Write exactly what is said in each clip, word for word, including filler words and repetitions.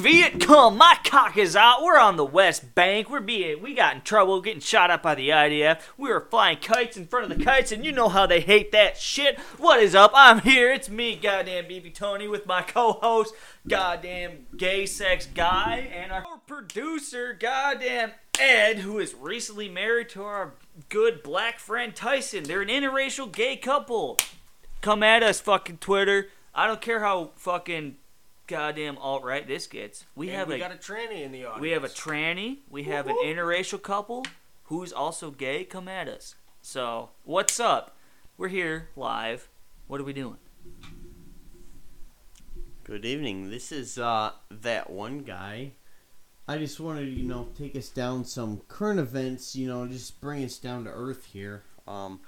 VietCum, my cock is out. We're on the West Bank. We're being, we got in trouble getting shot up by the I D F. We were flying kites in front of the kites, and you know how they hate that shit. What is up? I'm here. It's me, goddamn B B Tony, with my co-host, goddamn gay sex guy, and our producer, goddamn Ed, who is recently married to our good black friend Tyson. They're an interracial gay couple. Come at us, fucking Twitter. I don't care how fucking goddamn alt-right this gets. We and have we a, got a tranny in the audience. We have a tranny. We have Woo-hoo. an interracial couple who's also gay. Come at us. So, what's up? We're here, live. What are we doing? Good evening. This is uh that one guy. I just wanted to, you know, take us down some current events, you know, just bring us down to earth here. Um,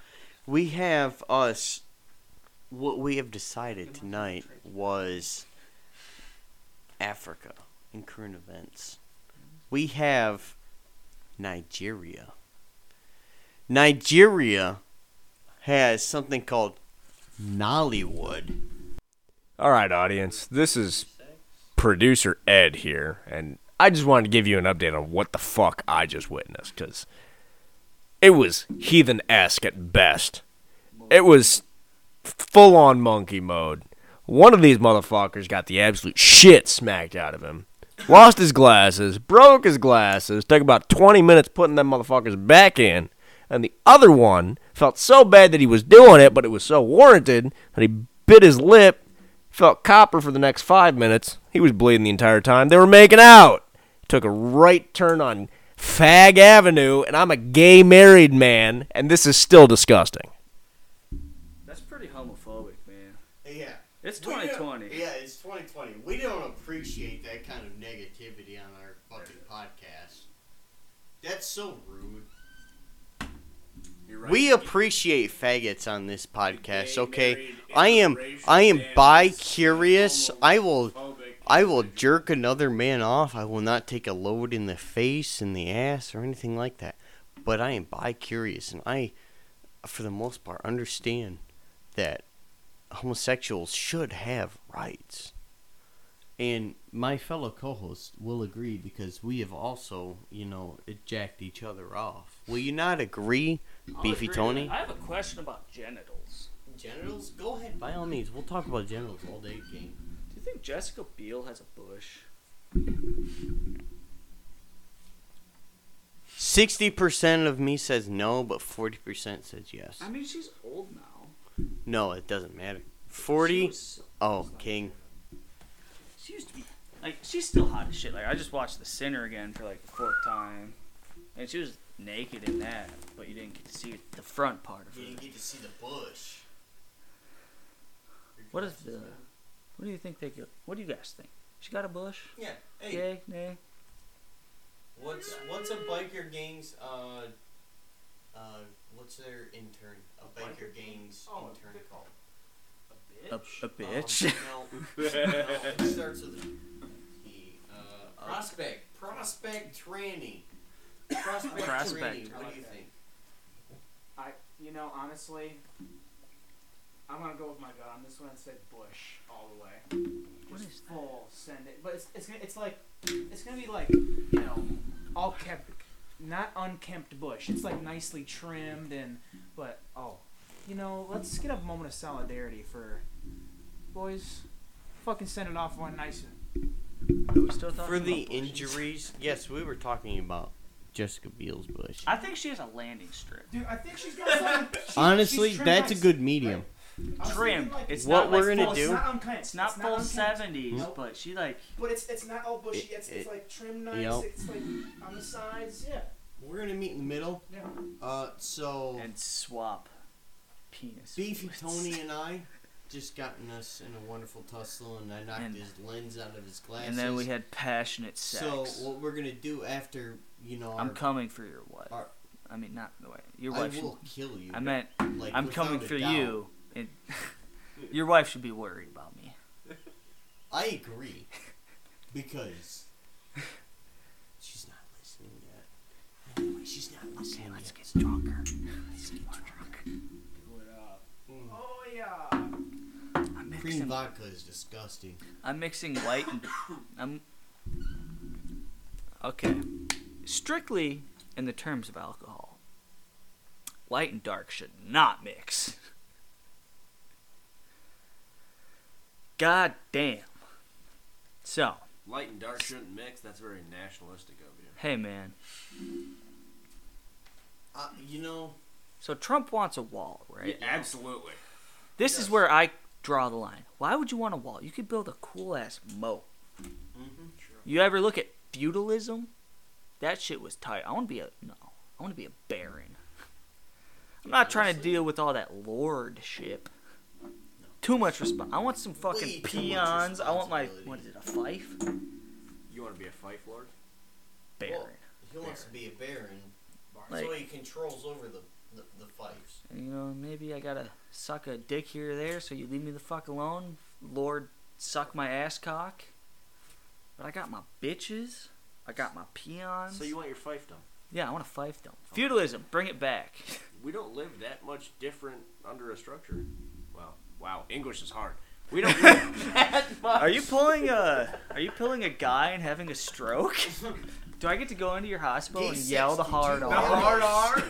we have us... What we have decided tonight was Africa in current events. We have Nigeria. Nigeria has something called Nollywood. All right, audience. This is producer Ed here, and I just wanted to give you an update on what the fuck I just witnessed, because it was heathen-esque at best. It was... full-on monkey mode. One of these motherfuckers got the absolute shit smacked out of him. Lost his glasses, broke his glasses, took about twenty minutes putting them motherfuckers back in, and the other one felt so bad that he was doing it, but it was so warranted that he bit his lip, felt copper for the next five minutes. He was bleeding the entire time. They were making out. Took a right turn on Fag Avenue, and I'm a gay married man, and this is still disgusting. It's twenty twenty. Yeah, it's twenty twenty. We don't appreciate that kind of negativity on our fucking podcast. That's so rude. You're right. We appreciate faggots on this podcast, okay? I am I am bi-curious. I will I will jerk another man off. I will not take a load in the face, in the ass, or anything like that. But I am bi-curious, and I, for the most part, understand that homosexuals should have rights. And my fellow co-hosts will agree, because we have also, you know, jacked each other off. Will you not agree, I'll Beefy agree. Tony? I have a question about genitals. Genitals? Go ahead. By all means, we'll talk about genitals all day, King. Do you think Jessica Biel has a bush? sixty percent of me says no, but forty percent says yes. I mean, she's old now. No, it doesn't matter. Forty. So, oh, King. She used to be like she's still hot as shit. Like I just watched The Sinner again for like the fourth time, and she was naked in that, but you didn't get to see the front part of her. You didn't get to see the bush. What is the? What do you think they could? What do you guys think? She got a bush? Yeah. Hey. Gay? Nay. What's What's a biker gang's uh uh. What's their intern? A biker gang's oh, intern called? A bitch? A, a bitch? Um, no, no, it starts with a P. Uh, prospect. Prospect tranny. Prospect, prospect tranny. What do you think? I, you know, honestly, I'm going to go with my gut on this one. I said bush all the way. What Just is full that? Send it. But it's, it's, it's like, it's going to be like, you know, all kept... not unkempt bush. It's like nicely trimmed and, but, oh, you know, let's get a moment of solidarity for, boys, fucking send it off one nice. Are we still talking for about the bushes? Injuries, yes, we were talking about Jessica Biel's bush. I think she has a landing strip. Dude, I think she's got something. She, Honestly, that's nice. A good medium. Right. Trimmed. Like, it's what not we're like gonna full, do. It's not full seventies, nope. But she like. But it's it's not all bushy. It, it's, it's it, like trimmed nice. Yep. It's like on the sides. Yeah. We're gonna meet in the middle. Yeah. Uh, so. And swap. Penis. Beefy Tony and I just gotten us in a wonderful tussle, and I knocked and, his lens out of his glasses. And then we had passionate sex. So what we're gonna do after, you know? I'm our, coming for your wife. Our, I mean, not the way your wife. I will should, kill you. I meant like, I'm coming for doubt. You. It, your wife should be worried about me. I agree. Because she's not listening yet. Anyway, she's not listening. Okay, let's yet. Get drunker. Let's get drunk. Oh, yeah. I'm mixing, cream vodka is disgusting. I'm mixing light and... I'm Okay. Strictly in the terms of alcohol, light and dark should not mix. God damn. So. Light and dark shouldn't mix? That's very nationalistic of you. Hey, man. Uh, you know. So Trump wants a wall, right? Yeah, absolutely. This yes. is where I draw the line. Why would you want a wall? You could build a cool-ass moat. Mm-hmm, sure. You ever look at feudalism? That shit was tight. I want to be a... No. I want to be a baron. I'm not Honestly. trying to deal with all that lordship. No. Too much response. I want some fucking Wait, peons. I want my... What is it? A fife? You want to be a fife lord? Baron. Well, he wants baron. to be a baron. Like, so he controls over the, the, the fiefs. You know, maybe I gotta suck a dick here or there so you leave me the fuck alone. Lord, suck my ass cock. But I got my bitches. I got my peons. So you want your fiefdom? Yeah, I want a fiefdom. Okay. Feudalism, bring it back. We don't live that much different under a structure. Well, wow, English is hard. We don't live that much. Are you pulling a? Are you pulling a guy and having a stroke? Do I get to go into your hospital and yell the hard R? The hard R?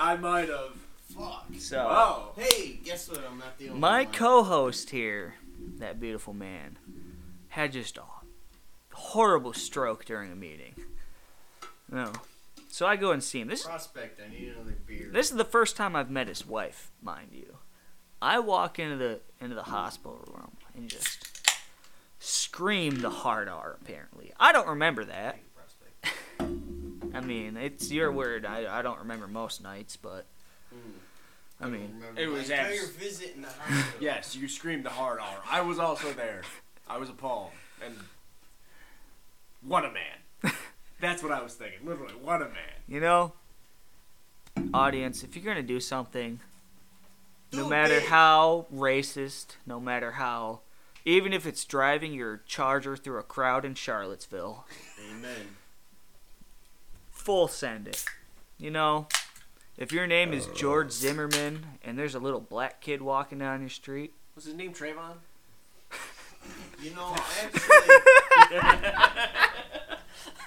I might have. Fuck. So. Wow. Hey, guess what? I'm not the only one. My co-host here, that beautiful man, had just a horrible stroke during a meeting. No. So I go and see him. This prospect, I need another beer. This is the first time I've met his wife, mind you. I walk into the into the hospital room and just scream the hard R. Apparently, I don't remember that. I mean, it's your word. I I don't remember most nights, but I mean, I it was my entire abs- visit in the hospital. Yes, you screamed the hard R. I was also there. I was appalled, and what a man. That's what I was thinking. Literally, what a man. You know, audience, if you're gonna do something, no matter how racist, no matter how, even if it's driving your Charger through a crowd in Charlottesville. Amen. Full send it. You know, if your name is George Zimmerman and there's a little black kid walking down your street. Was his name Trayvon? You know, actually,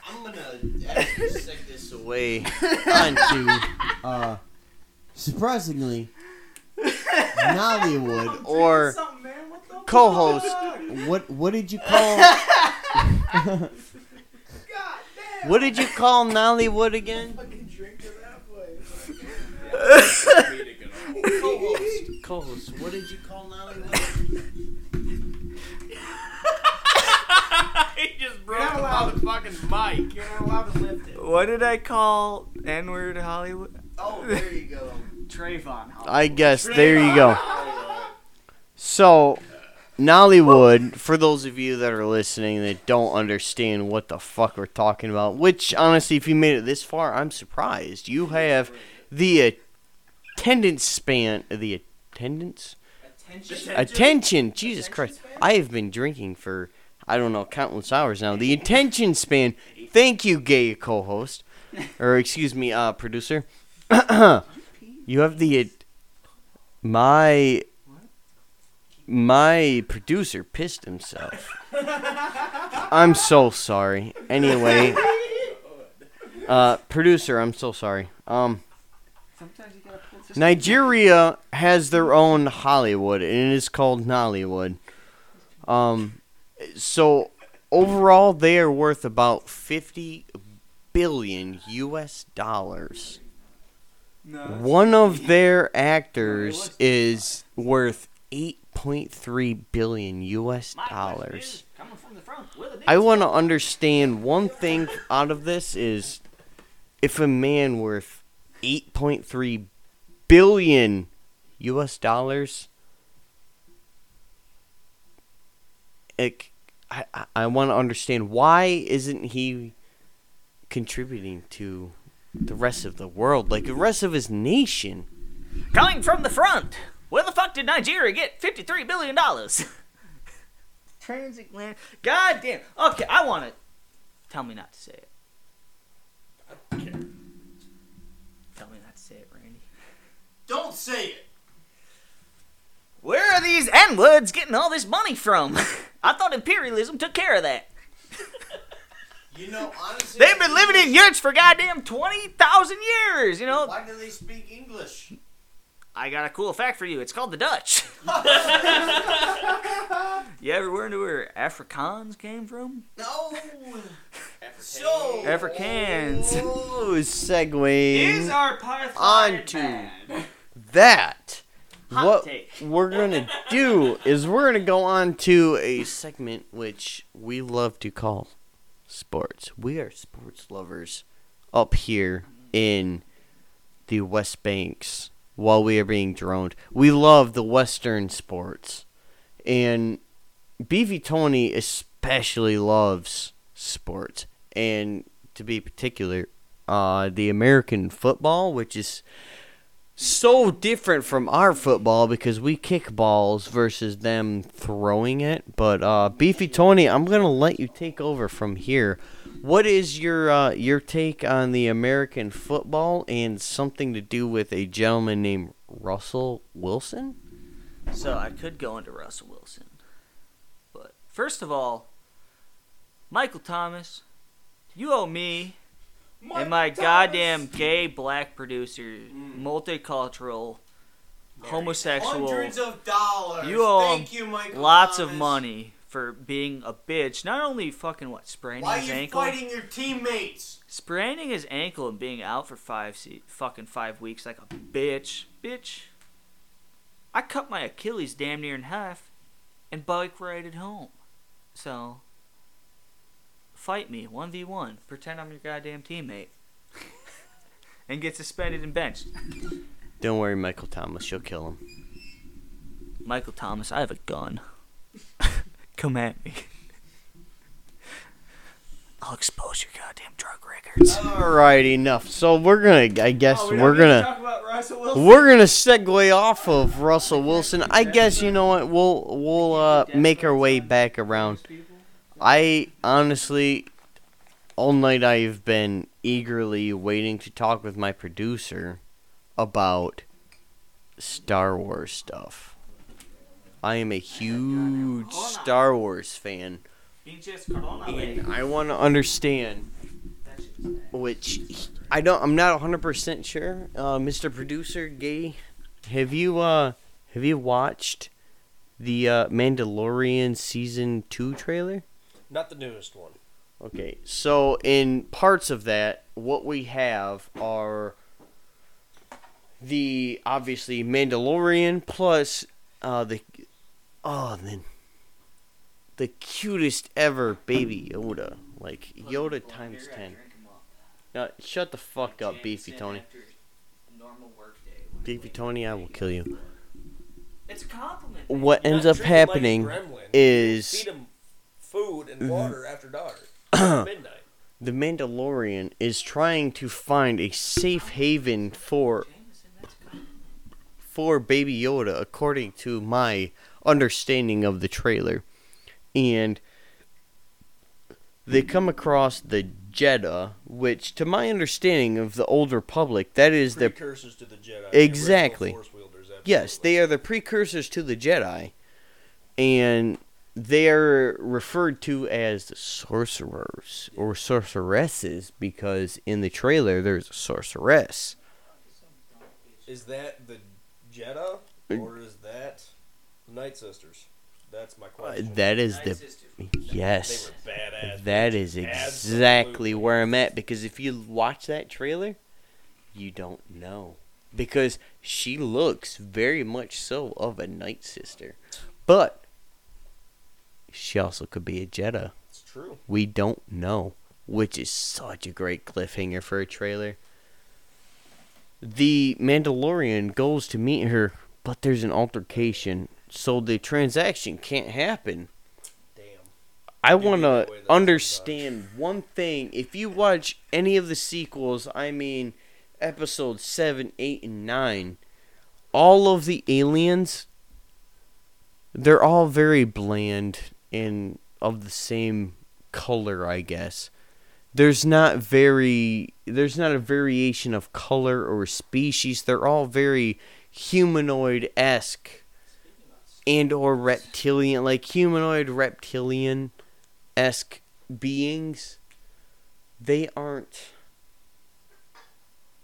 I'm going to actually seg this away onto, uh, surprisingly, Nollywood or co-host. What, what did you call... What did you call Nollywood again? Fucking drink to that place. Co-host. Co-host. What did you call Nollywood? He just broke the motherfucking mic. You're not allowed to lift it. What did I call N-word Hollywood? Oh, there you go. Trayvon Hollywood. I guess. Trayvon. There you go. So... Nollywood, for those of you that are listening that don't understand what the fuck we're talking about, which, honestly, if you made it this far, I'm surprised. You have the attendance span, the attendance? Attention. Attention. Jesus Christ. I have been drinking for, I don't know, countless hours now. The attention span. Thank you, gay co-host. Or, excuse me, uh, producer. You have the, my... My producer pissed himself. I'm so sorry. Anyway, uh, producer, I'm so sorry. Um, Nigeria has their own Hollywood, and it is called Nollywood. Um, so overall, they are worth about fifty billion U S dollars. No, one of their actors is worth eight. point three billion U S dollars. I want to understand one thing out of this is if a man worth eight point three billion U S dollars, it, I, I, I want to understand why isn't he contributing to the rest of the world, like the rest of his nation? Coming from the front. Where the fuck did Nigeria get fifty-three billion dollars? Transatlantic. God damn. Okay, I want to. Tell me not to say it. Okay. Tell me not to say it, Randy. Don't say it. Where are these N-words getting all this money from? I thought imperialism took care of that. You know, honestly, they've been living in yurts for goddamn twenty thousand years, you know? Why do they speak English? I got a cool fact for you. It's called the Dutch. You ever wonder where Afrikaans came from? No. So, Afrikaans. Ooh, segue. Is our Parthland onto bad? That. Hot what take. We're going to do is we're going to go on to a segment which we love to call sports. We are sports lovers up here in the West Banks while we are being droned. We love the Western sports. And Beefy Tony especially loves sports. And to be particular, uh, the American football, which is so different from our football because we kick balls versus them throwing it. But uh, Beefy Tony, I'm gonna let you take over from here. What is your uh, your take on the American football and something to do with a gentleman named Russell Wilson? So I could go into Russell Wilson, but first of all, Michael Thomas, you owe me. My and my Thomas. Goddamn gay black producer, mm. multicultural, Very homosexual. Hundreds of dollars. You owe Thank you, Michael lots Thomas. Of money for being a bitch. Not only fucking what spraining Why his ankle. Why are you fighting your teammates? Spraining his ankle and being out for five se- fucking five weeks like a bitch, bitch. I cut my Achilles damn near in half, and bike rideed home. So. Fight me, one v one, pretend I'm your goddamn teammate, and get suspended and benched. Don't worry, Michael Thomas, you'll kill him. Michael Thomas, I have a gun. Come at me. I'll expose your goddamn drug records. Alright, enough. So we're gonna, I guess oh, we we're gonna, talk about Russell Wilson. We're gonna segue off of Russell Wilson. I guess, you know what, we'll, we'll uh, make our way back around. I honestly, all night I've been eagerly waiting to talk with my producer about Star Wars stuff. I am a huge Star Wars fan, and I want to understand, which I don't. I'm not one hundred percent sure. Uh, Mister Producer Gay, have you uh have you watched the uh, Mandalorian season two trailer? Not the newest one. Okay, so in parts of that, what we have are the, obviously, Mandalorian plus uh, the, oh, the, the cutest ever baby Yoda. Like, Yoda times ten. Now, shut the fuck up, Beefy Tony. Beefy Tony, I will kill you. It's a compliment. What ends up happening is food and water after dark, midnight. The Mandalorian is trying to find a safe haven for for Baby Yoda, according to my understanding of the trailer. And they come across the Jedha, which, to my understanding of the Old Republic, that is the precursors to the Jedi. Exactly. Force wielders, yes, they are the precursors to the Jedi, and they're referred to as sorcerers or sorceresses because in the trailer there's a sorceress. Is that the Jedha or is that the Night Sisters? That's my question. Uh, that is the yes. They were badass. That is exactly where I'm at because if you watch that trailer, you don't know because she looks very much so of a Night Sister, but she also could be a Jedi. It's true. We don't know, which is such a great cliffhanger for a trailer. The Mandalorian goes to meet her, but there's an altercation, so the transaction can't happen. Damn. I want to understand one thing. If you watch any of the sequels, I mean episodes seven, eight, and nine, all of the aliens, they're all very bland and of the same color, I guess. There's not very there's not a variation of color or species. They're all very humanoid-esque and or reptilian, like humanoid reptilian-esque beings. they aren't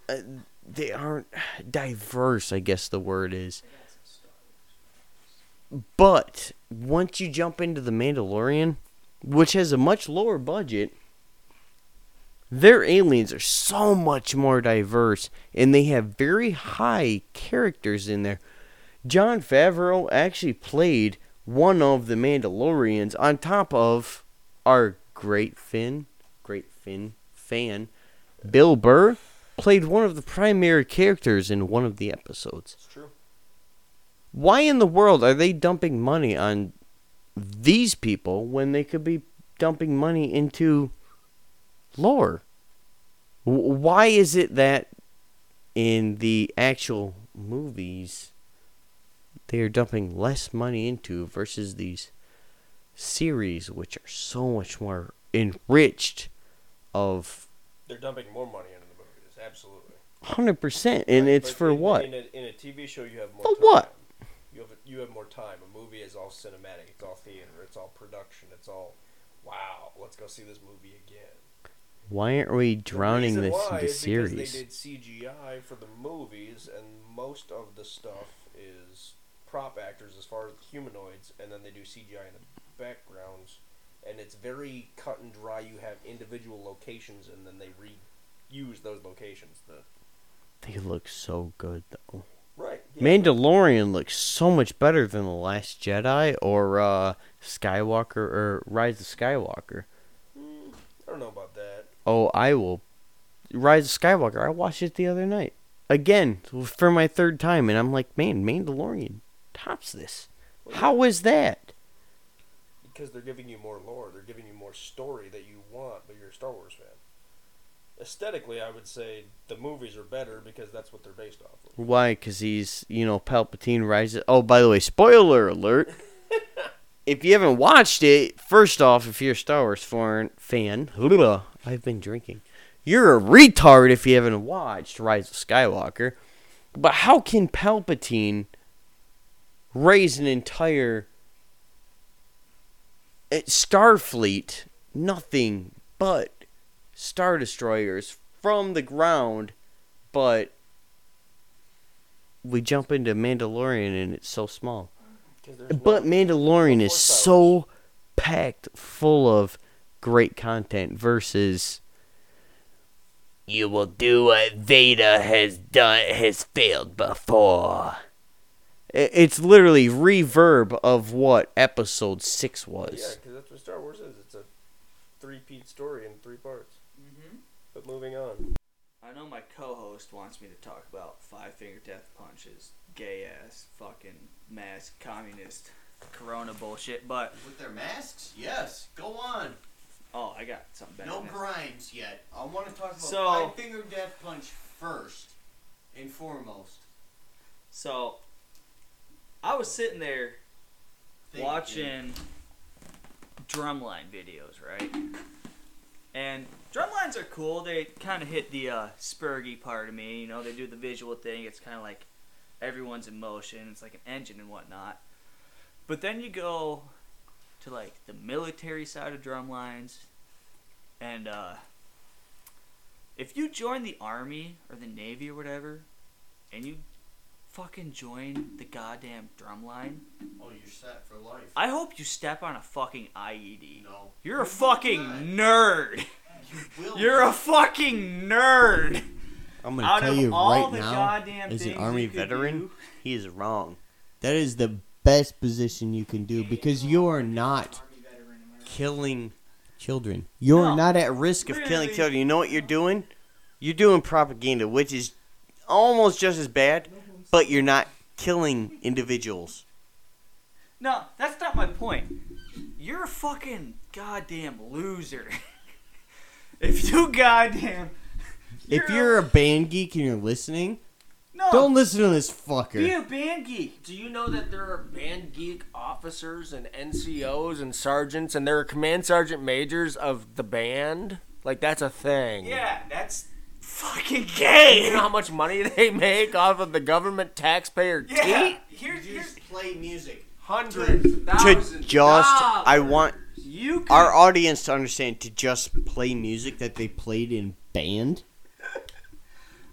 uh, they aren't diverse, I guess the word is. But once you jump into The Mandalorian, which has a much lower budget, their aliens are so much more diverse, and they have very high characters in there. Jon Favreau actually played one of the Mandalorians on top of our great Finn, great Finn fan, Bill Burr, played one of the primary characters in one of the episodes. It's true. Why in the world are they dumping money on these people when they could be dumping money into lore? Why is it that in the actual movies they are dumping less money into versus these series, which are so much more enriched of... They're dumping more money into the movies, absolutely. one hundred percent, and right, it's for in, what? In a, in a T V show you have more for time. What? You have, a, you have more time. A movie is all cinematic. It's all theater. It's all production. It's all, wow, let's go see this movie again. Why aren't we drowning this into series? The reason why is because they did C G I for the movies, and most of the stuff is prop actors as far as humanoids, and then they do C G I in the backgrounds, and it's very cut and dry. You have individual locations, and then they reuse those locations. The... They look so good, though. Right. Yeah. Mandalorian looks so much better than The Last Jedi or uh, Skywalker or Rise of Skywalker. Mm, I don't know about that. Oh, I will. Rise of Skywalker, I watched it the other night. Again, for my third time, and I'm like, man, Mandalorian tops this. Well, how is that? Because they're giving you more lore. They're giving you more story that you want, but you're a Star Wars fan. Aesthetically, I would say the movies are better because that's what they're based off of. Why? Because he's, you know, Palpatine rises... Oh, by the way, spoiler alert. If you haven't watched it, first off, if you're a Star Wars fan... I've been drinking. You're a retard if you haven't watched Rise of Skywalker. But how can Palpatine raise an entire... Starfleet, nothing but... Star Destroyers from the ground, but we jump into Mandalorian and it's so small. But Mandalorian is so packed full of great content versus you will do what Vader has done has failed before. It's literally reverb of what episode six was. Yeah, because that's what Star Wars is. It's a three-peat story in three parts. But moving on. I know my co-host wants me to talk about Five Finger Death Punch's gay-ass fucking mask communist corona bullshit, but... With their masks? Yes. Go on. Oh, I got something better. No grinds yet. I want to talk about so, Five Finger Death Punch first and foremost. So, I was sitting there Thank watching you. Drumline videos, right? And... Drumlines are cool. They kind of hit the uh, spurgy part of me. You know, they do the visual thing. It's kind of like everyone's in motion. It's like an engine and whatnot. But then you go to, like, the military side of drumlines. And uh, if you join the Army or the Navy or whatever, and you fucking join the goddamn drumline... Oh, you're set for life. I hope you step on a fucking I E D. No. You're a fucking nerd. You You're a fucking nerd. I'm gonna Out tell you right now, as an Army veteran, do, he is wrong. That is the best position you can do because you are not killing children. You're no, not at risk of really. killing children. You know what you're doing? You're doing propaganda, which is almost just as bad, but you're not killing individuals. No, that's not my point. You're a fucking goddamn loser. If you goddamn... You're if you're a, a band geek and you're listening, no, don't listen to this fucker. Be a band geek. Do you know that there are band geek officers and N C Os and sergeants and there are command sergeant majors of the band? Like, that's a thing. Yeah, that's fucking gay. You know how much money they make off of the government taxpayer yeah. teat? Here's, here's, you just play music. Hundreds, thousands, just, dollars. I want... You could... Our audience to understand to just play music that they played in band.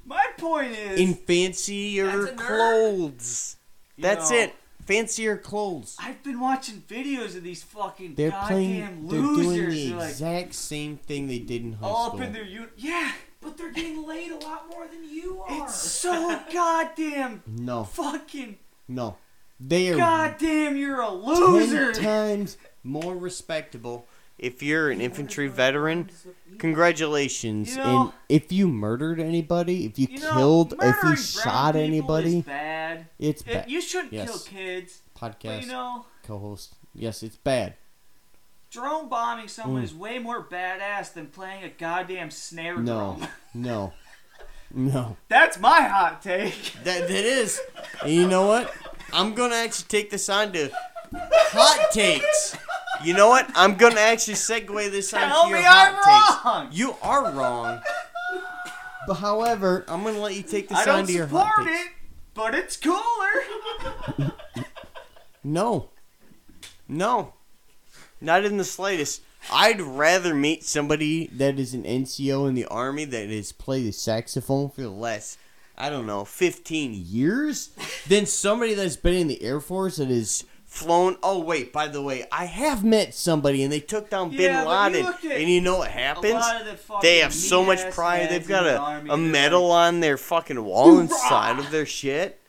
My point is in fancier clothes. You that's know, it. Fancier clothes. I've been watching videos of these fucking they're goddamn playing, losers. They're doing the they're exact like, same thing they did in high all school. All up in their uni- yeah, but they're getting laid a lot more than you are. It's so goddamn no fucking no. They are goddamn, you're a loser. Ten times more respectable. If you're an infantry veteran, congratulations. You know, and if you murdered anybody, if you, you know, killed, if you shot anybody, it's bad. It's it, bad. You shouldn't yes. kill kids. Podcast, you know, co-host. Yes, it's bad. Drone bombing someone mm. is way more badass than playing a goddamn snare no, drum. No, no, no. That's my hot take. That, that is. And you know what? I'm going to actually take this on to hot takes. You know what? I'm going to actually segue this on to your hot I'm takes. Wrong. You are wrong. But however, I'm going to let you take this on to your hot takes. I don't support it, but it's cooler. No. No. Not in the slightest. I'd rather meet somebody that is an N C O in the Army that has played the saxophone for the last, I don't know, fifteen years than somebody that's been in the Air Force that is... flown. Oh wait, by the way, I have met somebody and they took down yeah, Bin Laden, you and you know what happens? The they have so much pride. They've got a, a medal like, on their fucking wall hoorah! Inside of their shit.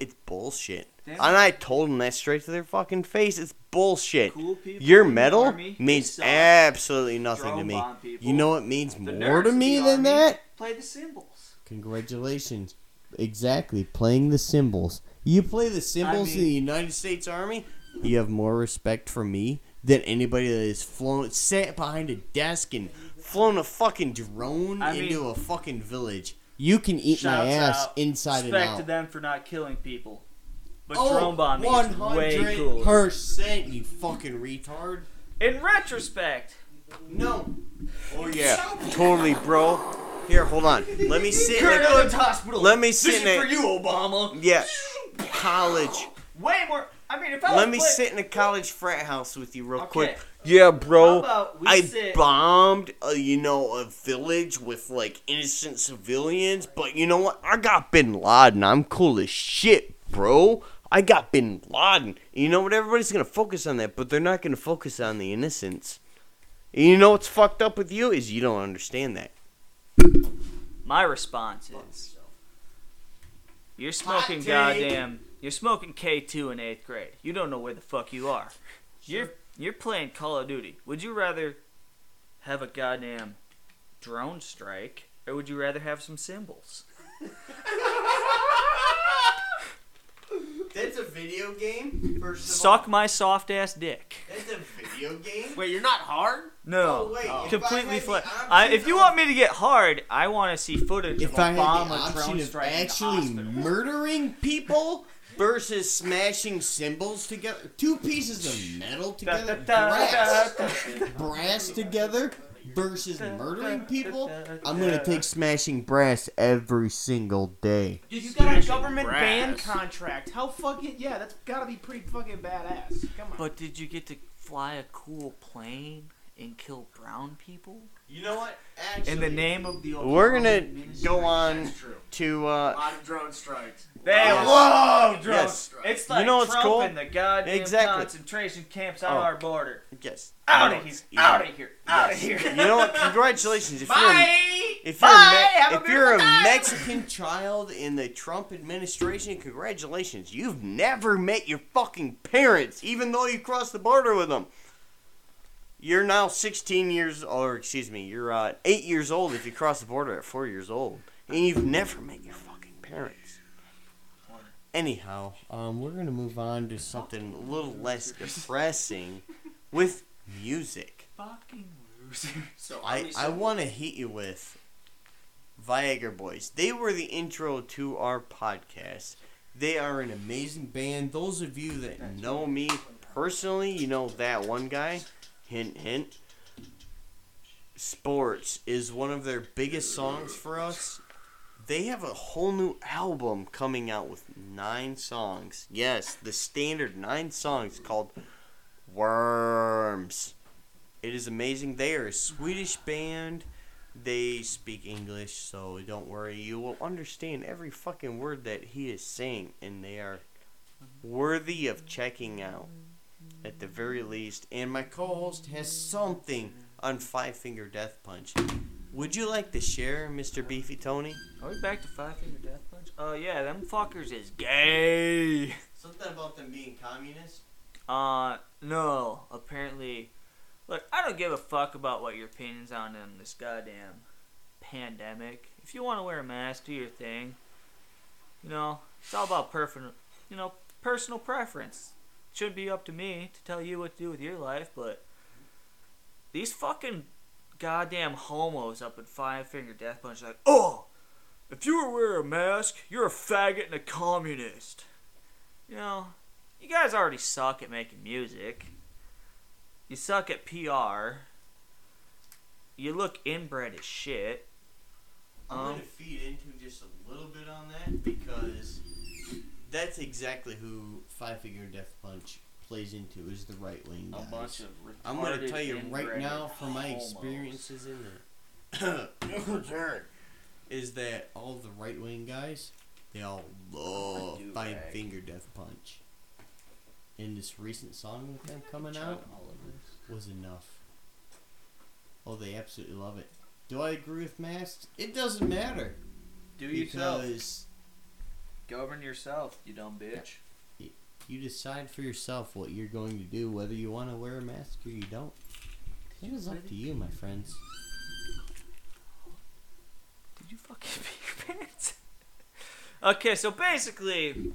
It's bullshit. Damn. And I told them that straight to their fucking face. It's bullshit. Cool your medal army, means absolutely nothing to me. People. You know what means the more to me than that? Play the cymbals. Congratulations. Exactly, playing the cymbals. You play the cymbals I mean, in the United States Army, you have more respect for me than anybody that has flown, sat behind a desk and flown a fucking drone I into mean, a fucking village. You can eat my ass out, inside and out. Respect to them for not killing people. But oh, drone bombing is way cooler. one hundred percent you fucking retard. In retrospect. No. Oh yeah, totally bro. Here, hold on. Let me sit in a hospital. Let me sit in a... This is for you, Obama. Yeah. College. Way more. I mean, if I let me play, sit in a college frat house with you real okay. quick. Yeah, bro. I sit. bombed, a, you know, a village with like innocent civilians, but you know what? I got Bin Laden. I'm cool as shit, bro. I got Bin Laden. You know what? Everybody's gonna focus on that, but they're not gonna focus on the innocents. And you know what's fucked up with you is you don't understand that. My response is. You're smoking goddamn, you're smoking K two in eighth grade. You don't know where the fuck you are. You're you're playing Call of Duty. Would you rather have a goddamn drone strike or would you rather have some cymbals? That's a video game, first of all. Suck my soft ass dick. That's a video game? Wait, you're not hard? No, oh, wait, oh. completely flat. I, if you want me to get hard, I want to see footage if of I Obama drone strike actually murdering people versus smashing cymbals together, two pieces of metal together, brass, brass together versus murdering people. I'm gonna take smashing brass every single day. You got a government brass. Ban contract. How fucking yeah? That's gotta be pretty fucking badass. Come on. But did you get to fly a cool plane? And kill brown people? You know what? Actually, in the name of the Oklahoma we're gonna ministry, go on to uh, a lot of drone strikes. They yes. love drone yes. strikes. It's like you know Trump cool? in the goddamn exactly. concentration camps on oh. our border. Yes. Out of he's out of here. Out of here. Yes. Out of here. You know what? Congratulations. If Bye. You're if you're Bye. Me- if you're a time. Mexican child in the Trump administration, congratulations. You've never met your fucking parents, even though you crossed the border with them. You're now sixteen years, or excuse me, you're uh, eight years old if you cross the border at four years old. And you've never met your fucking parents. Anyhow, um, we're going to move on to something a little less depressing with music. Fucking loser. So I, I want to hit you with Viagra Boys. They were the intro to our podcast. They are an amazing band. Those of you that know me personally, you know that one guy. Hint, hint. Sports is one of their biggest songs for us. They have a whole new album coming out with nine songs. Yes, the standard nine songs called Worms. It is amazing. They are a Swedish band. They speak English, so don't worry. You will understand every fucking word that he is saying, and they are worthy of checking out at the very least. And my co-host has something on Five Finger Death Punch. Would you like to share, Mister Beefy Tony? Are we back to Five Finger Death Punch? Oh, uh, yeah, them fuckers is gay. Something about them being communist? Uh, no. Apparently, look, I don't give a fuck about what your opinions on them, this goddamn pandemic. If you want to wear a mask, do your thing. You know, it's all about perf- you know, personal preference. It shouldn't be up to me to tell you what to do with your life, but these fucking goddamn homos up in Five Finger Death Punch are like, oh, if you were wearing a mask, you're a faggot and a communist. You know, you guys already suck at making music. You suck at P R. You look inbred as shit. I'm um, going to feed into just a little bit on that because that's exactly who Five Finger Death Punch plays into, is the right wing guys. A bunch of retarded, I'm going to tell you right now from my experiences in there is that all the right wing guys, they all love Five Finger Death Punch. And this recent song with them coming out was enough. Oh, they absolutely love it. Do I agree with masks? It doesn't matter. Do yourself. Because govern yourself, you dumb bitch. You decide for yourself what you're going to do, whether you want to wear a mask or you don't. It is up to you, my friends. Did you fucking pee your pants? Okay, so basically,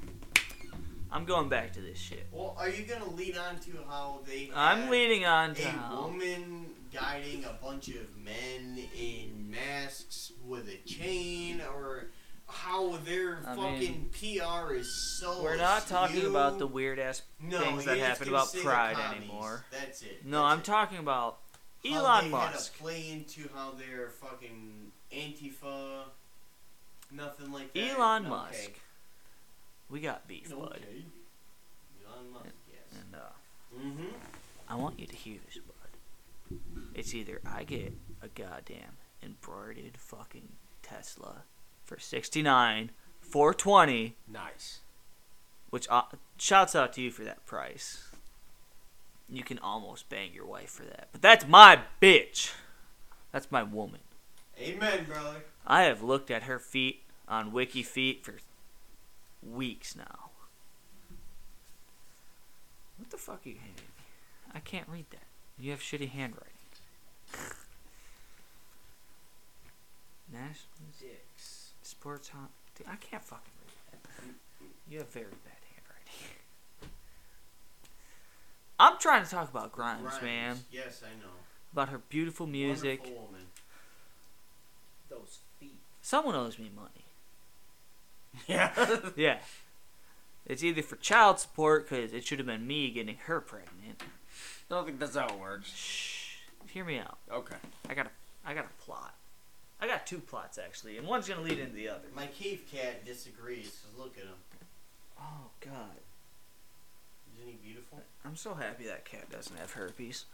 I'm going back to this shit. Well, are you going to lead on to how they I'm leading on to a how... woman guiding a bunch of men in masks with a chain, or how their I fucking mean, P R is so We're not askew. talking about the weird-ass no, things that happen about Pride anymore. That's it. No, That's I'm it. talking about Elon how they Musk. Had to play into how they're fucking Antifa, nothing like that. Elon okay. Musk. We got beef, okay. bud. Elon Musk, yes. And, uh, mm-hmm. I want you to hear this, bud. It's either I get a goddamn embroidered fucking Tesla for sixty-nine, four twenty. Nice. Which uh, shouts out to you for that price. You can almost bang your wife for that, but that's my bitch. That's my woman. Amen, brother. I have looked at her feet on Wiki Feet for weeks now. What the fuck are you handing me? I can't read that. You have shitty handwriting. National Dicks Sports Hot. I can't fucking read that. You have very bad handwriting. I'm trying to talk about Grimes, Grimes. man. Yes, I know. About her beautiful music. Wonderful woman. Those feet. Someone owes me money. Yeah. Yeah. It's either for child support, because it should have been me getting her pregnant. I don't think that's how it works. Shh. Hear me out. Okay. I got a, I got a plot. I got two plots, actually, and one's going to lead into the other. My cave cat disagrees, so look at him. Oh, God. Isn't he beautiful? I'm so happy that cat doesn't have herpes,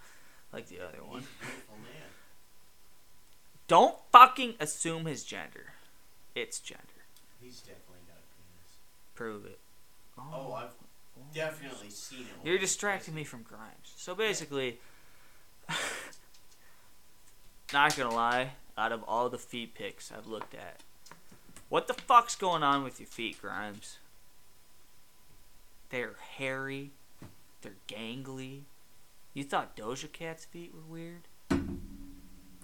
like the other one. He's a beautiful man. Don't fucking assume his gender. It's gender. He's definitely not a penis. Prove it. Oh, oh I've oh. definitely seen it. You're distracting me from Grimes. So basically, yeah. Not gonna lie, out of all the feet pics I've looked at, what the fuck's going on with your feet, Grimes? They're hairy. They're gangly. You thought Doja Cat's feet were weird?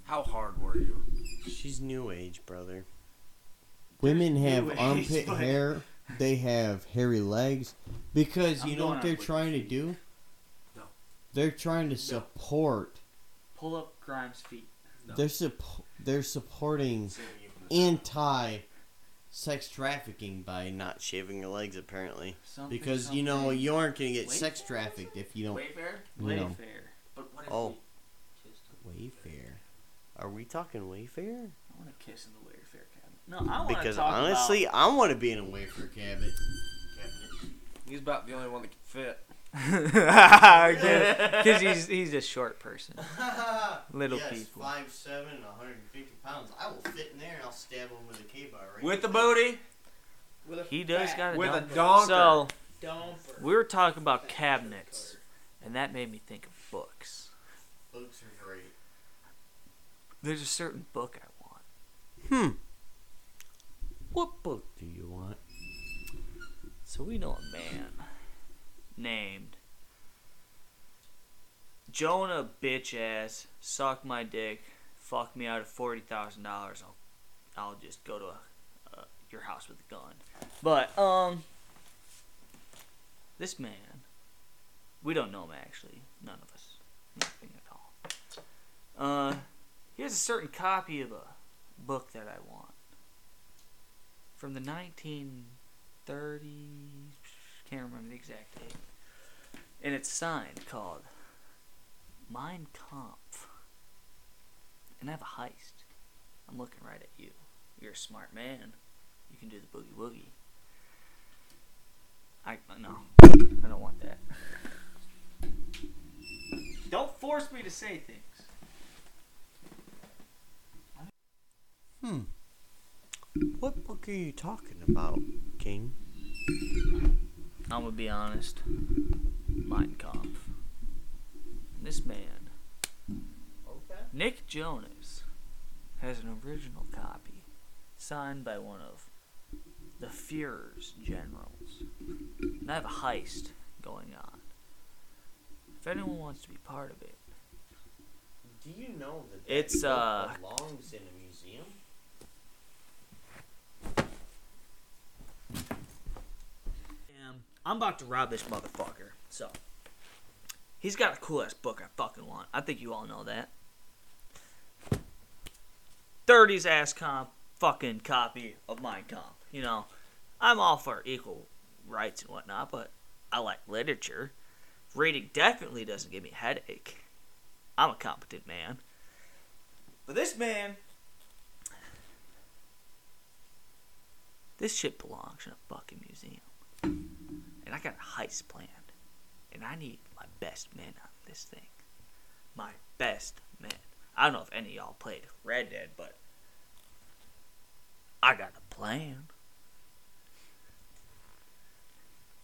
How hard were you? She's new age, brother. Women have armpit hair. They have hairy legs. Because you know what they're trying to do? No. They're trying to support. Pull up Grimes' feet. They're supp- They're supporting anti-sex trafficking by not shaving your legs, apparently. Because, you know, you aren't going to get sex trafficked if you don't. Wayfair? Wayfair. But what if oh. Wayfair. Are we talking Wayfair? I want to kiss in the Wayfair cat. No, I because talk honestly, about... I want to be in a Wayfair cabinet. He's about the only one that can fit. Because he's he's a short person. Little yes, people. five seven, one hundred fifty pounds. I will fit in there and I'll stab him with a K bar. Right with the booty. With a he does got a with dumper. a donker. So dumper. We were talking about cabinets, and that made me think of books. Books are great. There's a certain book I want. Hmm. What book do you want? So we know a man named Jonah bitch ass suck my dick fuck me out of forty thousand dollars. I'll I'll just go to a, uh, your house with a gun. But um this man, we don't know him actually, none of us, nothing at all. Uh he has a certain copy of a book that I want from the nineteen thirties, can't remember the exact date. And it's signed called Mein Kampf. And I have a heist. I'm looking right at you. You're a smart man. You can do the boogie woogie. I no. I don't want that. Don't force me to say things. Hmm. What book are you talking about, King? I'm gonna be honest, Mein Kampf. This man, okay. Nick Jonas, has an original copy signed by one of the Fuhrer's generals. And I have a heist going on. If anyone wants to be part of it. Do you know that that it's, uh, belongs in a museum? I'm about to rob this motherfucker. So, he's got a cool ass book I fucking want. I think you all know that. thirties ass comp, fucking copy of Mein Kampf. You know, I'm all for equal rights and whatnot, but I like literature. Reading definitely doesn't give me a headache. I'm a competent man. But this man, this shit belongs in a fucking museum. And I got a heist planned. And I need my best men on this thing. My best men. I don't know if any of y'all played Red Dead, but I got a plan.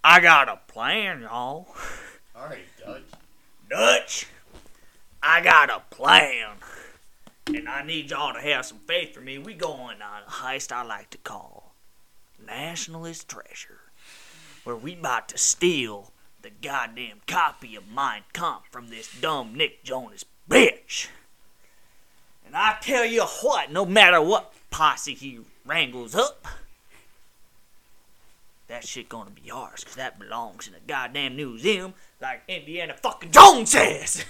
I got a plan, y'all. Alright, Dutch. Dutch, I got a plan. And I need y'all to have some faith for me. We going on a heist I like to call Nationalist Treasure. Where we about to steal the goddamn copy of Mein Kampf from this dumb Nick Jonas bitch. And I tell you what, no matter what posse he wrangles up, that shit gonna be ours, because that belongs in a goddamn museum like Indiana fucking Jones says.